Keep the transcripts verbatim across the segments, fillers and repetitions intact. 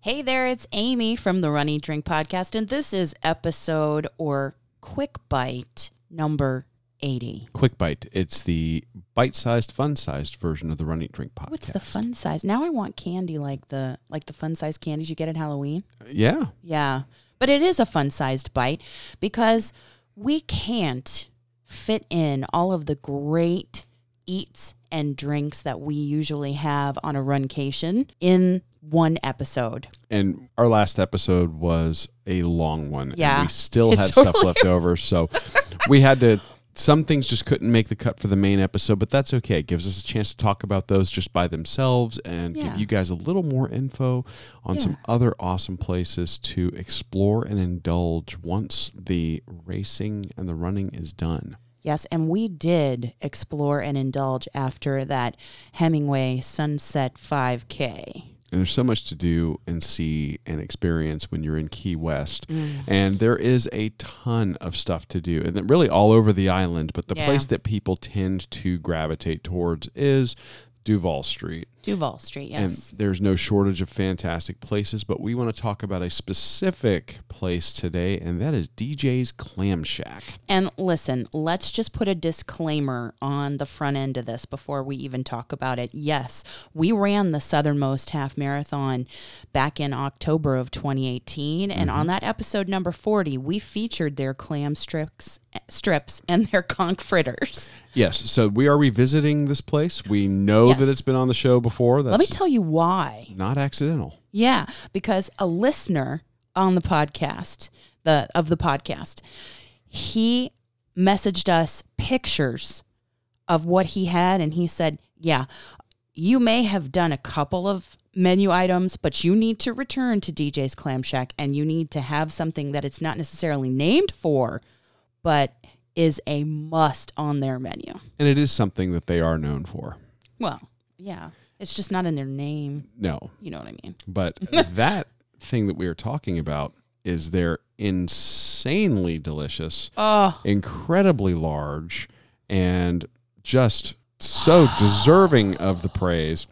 Hey there, it's Amy from the Run, Eat, Drink podcast, and this is episode or Quick Bite number eighty. Quick Bite. It's the bite-sized, fun-sized version of the Run, Eat, Drink podcast. What's the fun-sized? Now I want candy like the like the fun-sized candies you get at Halloween. Yeah. Yeah. But it is a fun-sized bite because we can't fit in all of the great eats and drinks that we usually have on a runcation in one episode. And our last episode was a long one. Yeah. And we still had totally stuff left over. So we had to, some things just couldn't make the cut for the main episode, but that's okay. It gives us a chance to talk about those just by themselves and yeah. give you guys a little more info on yeah. some other awesome places to explore and indulge once the racing and the running is done. Yes, and we did explore and indulge after that Hemingway Sunset five K. And there's so much to do and see and experience when you're in Key West. Mm-hmm. And there is a ton of stuff to do. And really all over the island. But the yeah. place that people tend to gravitate towards is Duval Street. Duval Street, yes. And there's no shortage of fantastic places. But we want to talk about a specific place today. And that is D J's Clam Shack. And listen, let's just put a disclaimer on the front end of this before we even talk about it. Yes, we ran the Southernmost Half Marathon back in October of twenty eighteen. Mm-hmm. And on that episode number forty, we featured their clam strips, strips and their conch fritters. Yes, so we are revisiting this place. We know yes. that it's been on the show before. That's Let me tell you why. Not accidental. Yeah, because a listener on the podcast, the of the podcast, he messaged us pictures of what he had, and he said, yeah, you may have done a couple of menu items, but you need to return to D J's Clam Shack, and you need to have something that it's not necessarily named for, but is a must on their menu. And it is something that they are known for. Well, yeah. It's just not in their name. No. You know what I mean? But that thing that we are talking about is their insanely delicious, oh. incredibly large, and just so deserving of the praise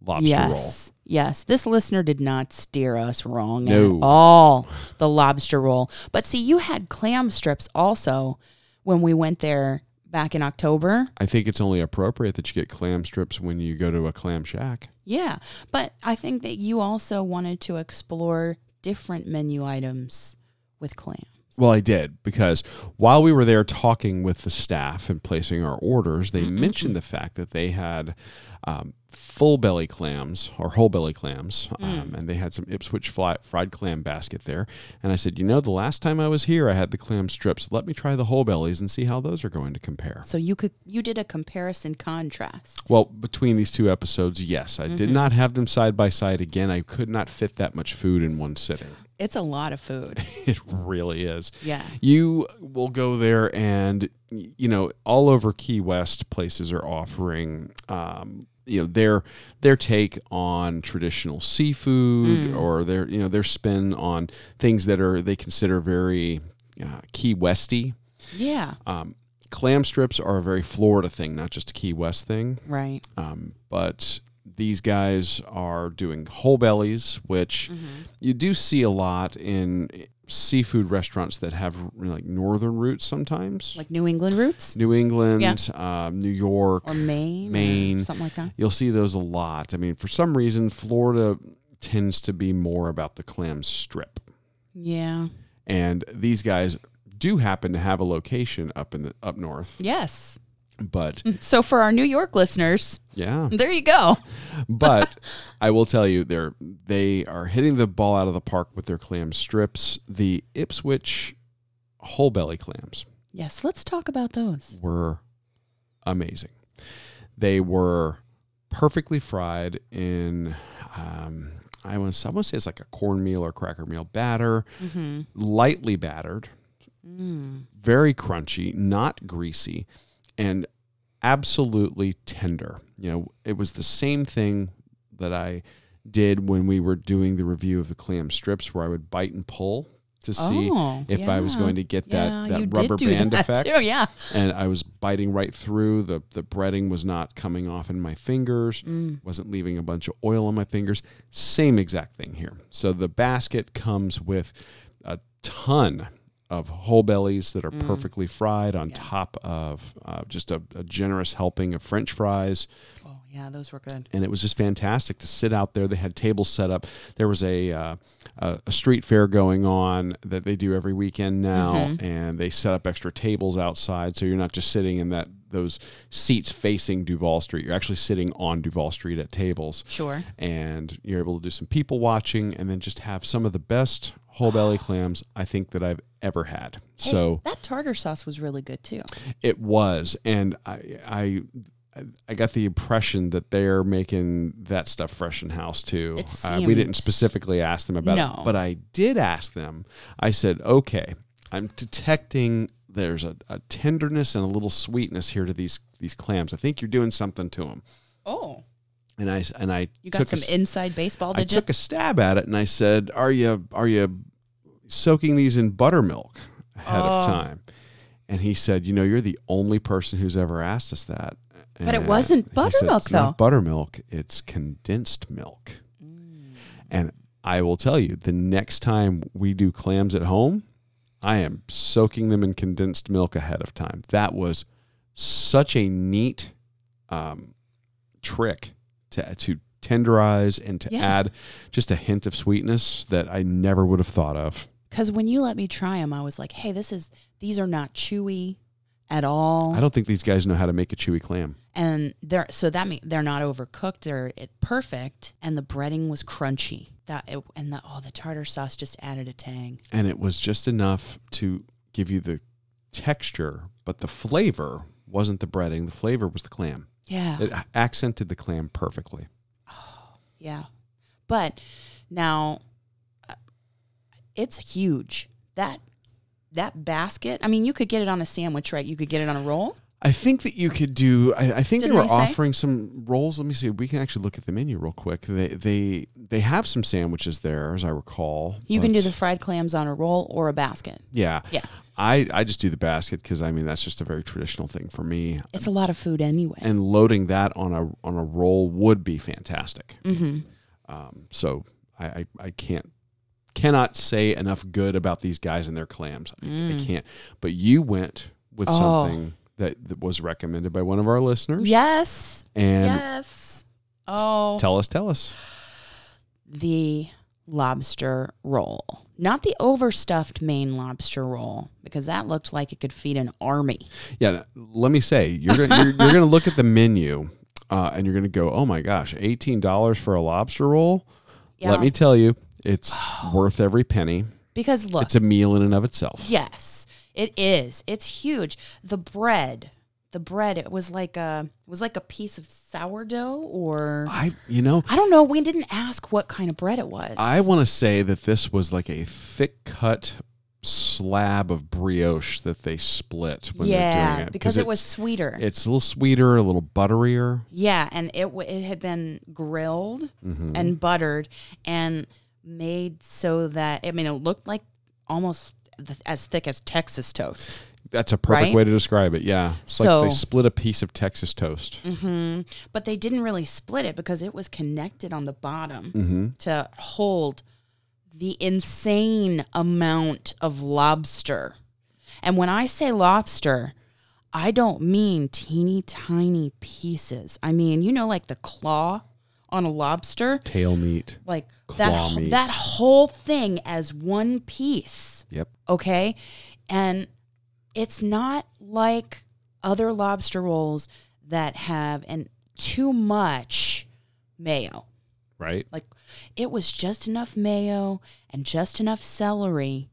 lobster yes. roll. Yes, this listener did not steer us wrong no. at all, the lobster roll. But see, you had clam strips also when we went there back in October. I think it's only appropriate that you get clam strips when you go to a clam shack. Yeah, but I think that you also wanted to explore different menu items with clams. Well, I did, because while we were there talking with the staff and placing our orders, they mentioned the fact that they had um, full belly clams or whole belly clams, um, mm. and they had some Ipswich fly, fried clam basket there. And I said, you know, the last time I was here, I had the clam strips. Let me try the whole bellies and see how those are going to compare. So you could you did a comparison contrast. Well, between these two episodes, yes. I mm-hmm. did not have them side by side again. I could not fit that much food in one sitting. It's a lot of food. It really is. Yeah. You will go there and, you know, all over Key West, places are offering, um, you know, their their take on traditional seafood mm. or their, you know, their spin on things that are they consider very uh, Key Westy. Yeah. Um, clam strips are a very Florida thing, not just a Key West thing. Right. Um, but these guys are doing whole bellies, which mm-hmm. you do see a lot in seafood restaurants that have like northern roots sometimes. Like New England roots? New England, yeah. um, New York. Or Maine. Maine. Or something like that. You'll see those a lot. I mean, for some reason, Florida tends to be more about the clam strip. Yeah. And these guys do happen to have a location up in the, up north. Yes. But so for our New York listeners, yeah, there you go. But I will tell you, they're they are hitting the ball out of the park with their clam strips. The Ipswich whole belly clams. Yes, let's talk about those. Were amazing. They were perfectly fried in um, I want to say it's like a cornmeal or cracker meal batter, mm-hmm. lightly battered, mm. very crunchy, not greasy, and absolutely tender. You know, it was the same thing that I did when we were doing the review of the clam strips, where I would bite and pull to see oh, if yeah. I was going to get that, yeah, that rubber band that effect. Too, yeah. And I was biting right through. The the breading was not coming off in my fingers, mm. wasn't leaving a bunch of oil on my fingers. Same exact thing here. So the basket comes with a ton of whole bellies that are mm. perfectly fried on yeah. top of uh, just a, a generous helping of French fries. Oh, yeah, those were good. And it was just fantastic to sit out there. They had tables set up. There was a uh, a street fair going on that they do every weekend now, mm-hmm. and they set up extra tables outside, so you're not just sitting in that those seats facing Duval Street. You're actually sitting on Duval Street at tables. Sure. And you're able to do some people watching and then just have some of the best whole belly clams I think that I've ever had. Hey, so that tartar sauce was really good too. It was, and I... I I got the impression that they're making that stuff fresh in house too. Uh, we didn't specifically ask them about no. it, but I did ask them. I said, okay, I'm detecting there's a, a tenderness and a little sweetness here to these, these clams. I think you're doing something to them. Oh, and I, and I, you got some a, inside baseball. Did I you? Took a stab at it and I said, are you, are you soaking these in buttermilk ahead oh. of time? And he said, you know, you're the only person who's ever asked us that. And but it wasn't buttermilk, said, it's though. It's not buttermilk. It's condensed milk. Mm. And I will tell you, the next time we do clams at home, I am soaking them in condensed milk ahead of time. That was such a neat um, trick to to tenderize and to yeah. add just a hint of sweetness that I never would have thought of. Because when you let me try them, I was like, hey, this is these are not chewy at all. I don't think these guys know how to make a chewy clam. And they're so that means they're not overcooked. They're it, perfect. And the breading was crunchy. That it, and the oh the tartar sauce just added a tang. And it was just enough to give you the texture, but the flavor wasn't the breading. The flavor was the clam. Yeah. It accented the clam perfectly. Oh, yeah. But now uh, it's huge. That That basket, I mean, you could get it on a sandwich, right? You could get it on a roll. I think that you could do, I, I think Didn't they were they offering some rolls. Let me see. We can actually look at the menu real quick. They they, they have some sandwiches there, as I recall. You but, can do the fried clams on a roll or a basket. Yeah. Yeah. I, I just do the basket because, I mean, that's just a very traditional thing for me. It's a lot of food anyway. And loading that on a on a roll would be fantastic. Mm-hmm. Um, so I, I, I can't. Cannot say enough good about these guys and their clams. Mm. I, I can't. But you went with oh. something that, that was recommended by one of our listeners. Yes. And yes. Oh. Tell us, tell us. The lobster roll. Not the overstuffed Maine lobster roll, because that looked like it could feed an army. Yeah. Let me say, you're gonna, you're, you're going to look at the menu uh, and you're going to go, oh my gosh, eighteen dollars for a lobster roll? Yeah. Let me tell you. It's oh. worth every penny. Because look. It's a meal in and of itself. Yes, it is. It's huge. The bread, the bread, it was like a it was like a piece of sourdough or I you know I don't know, we didn't ask what kind of bread it was. I want to say that this was like a thick cut slab of brioche that they split when yeah, they're doing it. Because it was sweeter. It's a little sweeter, a little butterier. Yeah, and it it had been grilled mm-hmm. and buttered and made so that, I mean, it looked like almost th- as thick as Texas toast. That's a perfect right? way to describe it, yeah. It's so, like they split a piece of Texas toast. Mm-hmm. But they didn't really split it because it was connected on the bottom mm-hmm. to hold the insane amount of lobster. And when I say lobster, I don't mean teeny tiny pieces. I mean, you know, like the claw on a lobster. Tail meat. Like that, meat. That whole thing as one piece. Yep. Okay. And it's not like other lobster rolls that have an too much mayo. Right. Like it was just enough mayo and just enough celery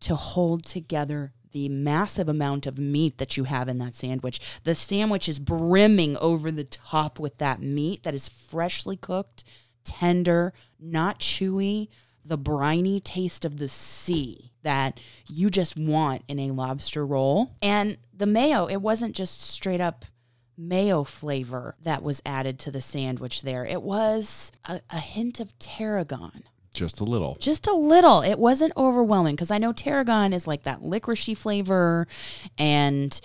to hold together the massive amount of meat that you have in that sandwich. The sandwich is brimming over the top with that meat that is freshly cooked, tender, not chewy, the briny taste of the sea that you just want in a lobster roll. And the mayo, it wasn't just straight up mayo flavor that was added to the sandwich there. It was a, a hint of tarragon. Just a little. Just a little. It wasn't overwhelming, because I know tarragon is like that licoricey flavor, and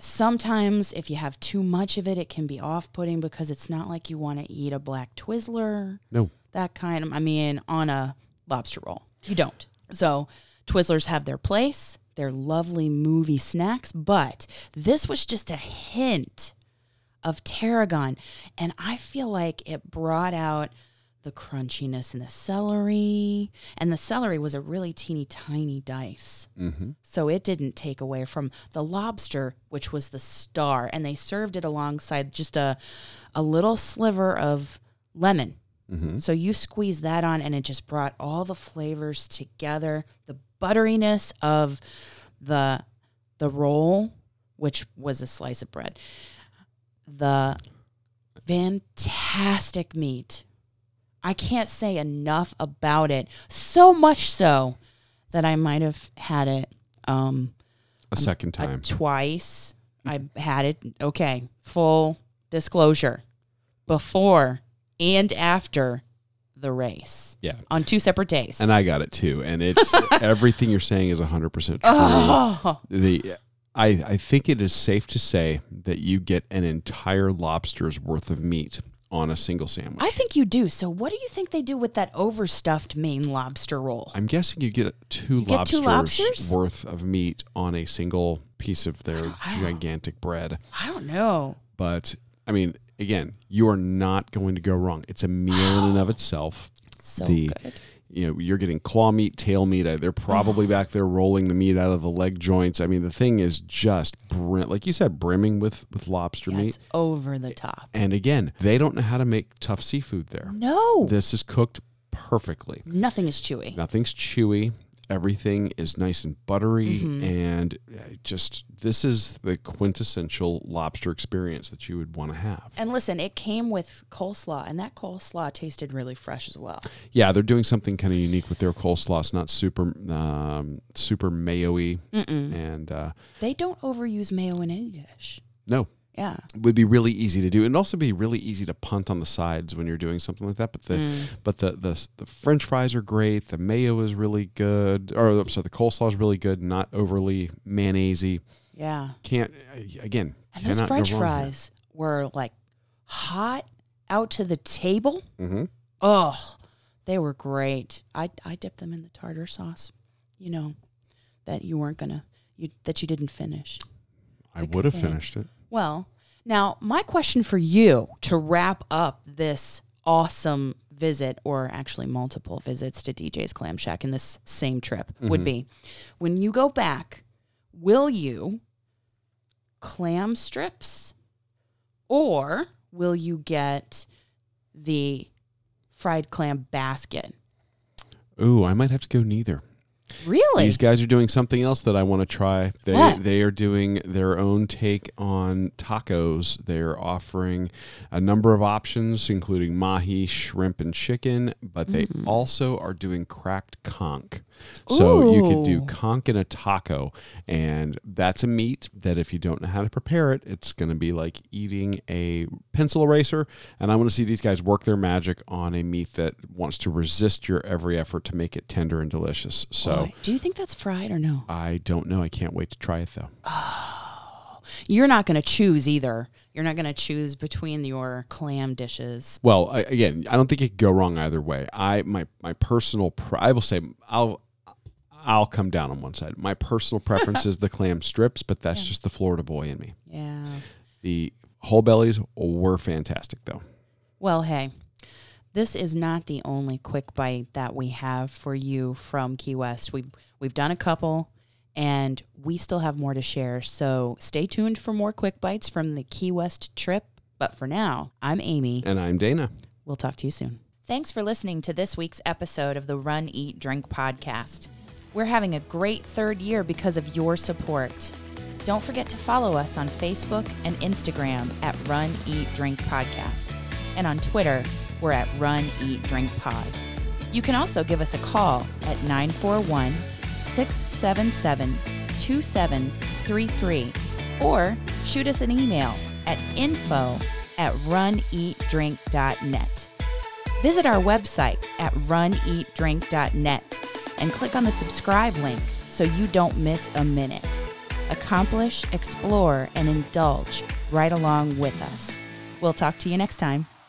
sometimes if you have too much of it, it can be off-putting, because it's not like you want to eat a black Twizzler. No. That kind of, I mean, on a lobster roll. You don't. So Twizzlers have their place. They're lovely movie snacks, but this was just a hint of tarragon, and I feel like it brought out the crunchiness in the celery, and the celery was a really teeny tiny dice. Mm-hmm. So it didn't take away from the lobster, which was the star, and they served it alongside just a, a little sliver of lemon. Mm-hmm. So you squeeze that on, and it just brought all the flavors together. The butteriness of the the roll, which was a slice of bread. The fantastic meat. I can't say enough about it. So much so that I might have had it um, a second time, a, twice. I had it. Okay, full disclosure, before and after the race. Yeah, on two separate days. And I got it too. And it's everything you're saying is one hundred percent true. Oh. The I I think it is safe to say that you get an entire lobster's worth of meat on a single sandwich. I think you do. So what do you think they do with that overstuffed Maine lobster roll? I'm guessing you get two, you lobsters, get two lobsters worth of meat on a single piece of their I gigantic I bread. I don't know. But, I mean, again, you are not going to go wrong. It's a meal oh, in and of itself. It's so the, good. You know, you're getting claw meat, tail meat. They're probably back there rolling the meat out of the leg joints. I mean, the thing is just, brim- like you said, brimming with, with lobster yeah, meat. It's over the top. And again, they don't know how to make tough seafood there. No. This is cooked perfectly. Nothing is chewy. Nothing's chewy. Everything is nice and buttery, mm-hmm. and just this is the quintessential lobster experience that you would want to have. And listen, it came with coleslaw, and that coleslaw tasted really fresh as well. Yeah, they're doing something kind of unique with their coleslaw. It's not super um, super mayo-y. Mm-mm. And uh, they don't overuse mayo in any dish. No. Yeah. It would be really easy to do. It'd also be really easy to punt on the sides when you're doing something like that. But the mm. but the, the the French fries are great. The mayo is really good. Or so the coleslaw is really good, not overly mayonnaise-y. Yeah. Can't, again, and those French fries here were like hot out to the table. Mm-hmm. Oh, they were great. I, I dipped them in the tartar sauce, you know, that you weren't going to, you that you didn't finish. I would have finished it. Well, now, my question for you to wrap up this awesome visit, or actually multiple visits to D J's Clam Shack in this same trip, mm-hmm. would be, when you go back, will you clam strips, or will you get the fried clam basket? Ooh, I might have to go neither. Really? These guys are doing something else that I want to try. They what? They are doing their own take on tacos. They're offering a number of options, including mahi, shrimp, and chicken, but they mm. also are doing cracked conch. Ooh. So you could do conch in a taco, and that's a meat that if you don't know how to prepare it, it's going to be like eating a pencil eraser, and I want to see these guys work their magic on a meat that wants to resist your every effort to make it tender and delicious. So oh, do you think that's fried or no? I don't know. I can't wait to try it, though. Oh, you're not going to choose either. You're not going to choose between your clam dishes. Well, I, again, I don't think it could go wrong either way. I my my personal, pr- I will say, I'll I'll come down on one side. My personal preference is the clam strips, but that's yeah. just the Florida boy in me. Yeah. The whole bellies were fantastic, though. Well, hey, this is not the only quick bite that we have for you from Key West. We've, we've done a couple, and we still have more to share. So stay tuned for more quick bites from the Key West trip. But for now, I'm Amy. And I'm Dana. We'll talk to you soon. Thanks for listening to this week's episode of the Run, Eat, Drink podcast. We're having a great third year because of your support. Don't forget to follow us on Facebook and Instagram at Run, Eat, Drink Podcast. and on Twitter, we're at Run, Eat, Drink Pod. You can also give us a call at nine four one, six seven seven, two seven three three or shoot us an email at info at run eat drink dot net. Visit our website at run eat drink dot net and click on the subscribe link so you don't miss a minute. Accomplish, explore, and indulge right along with us. We'll talk to you next time.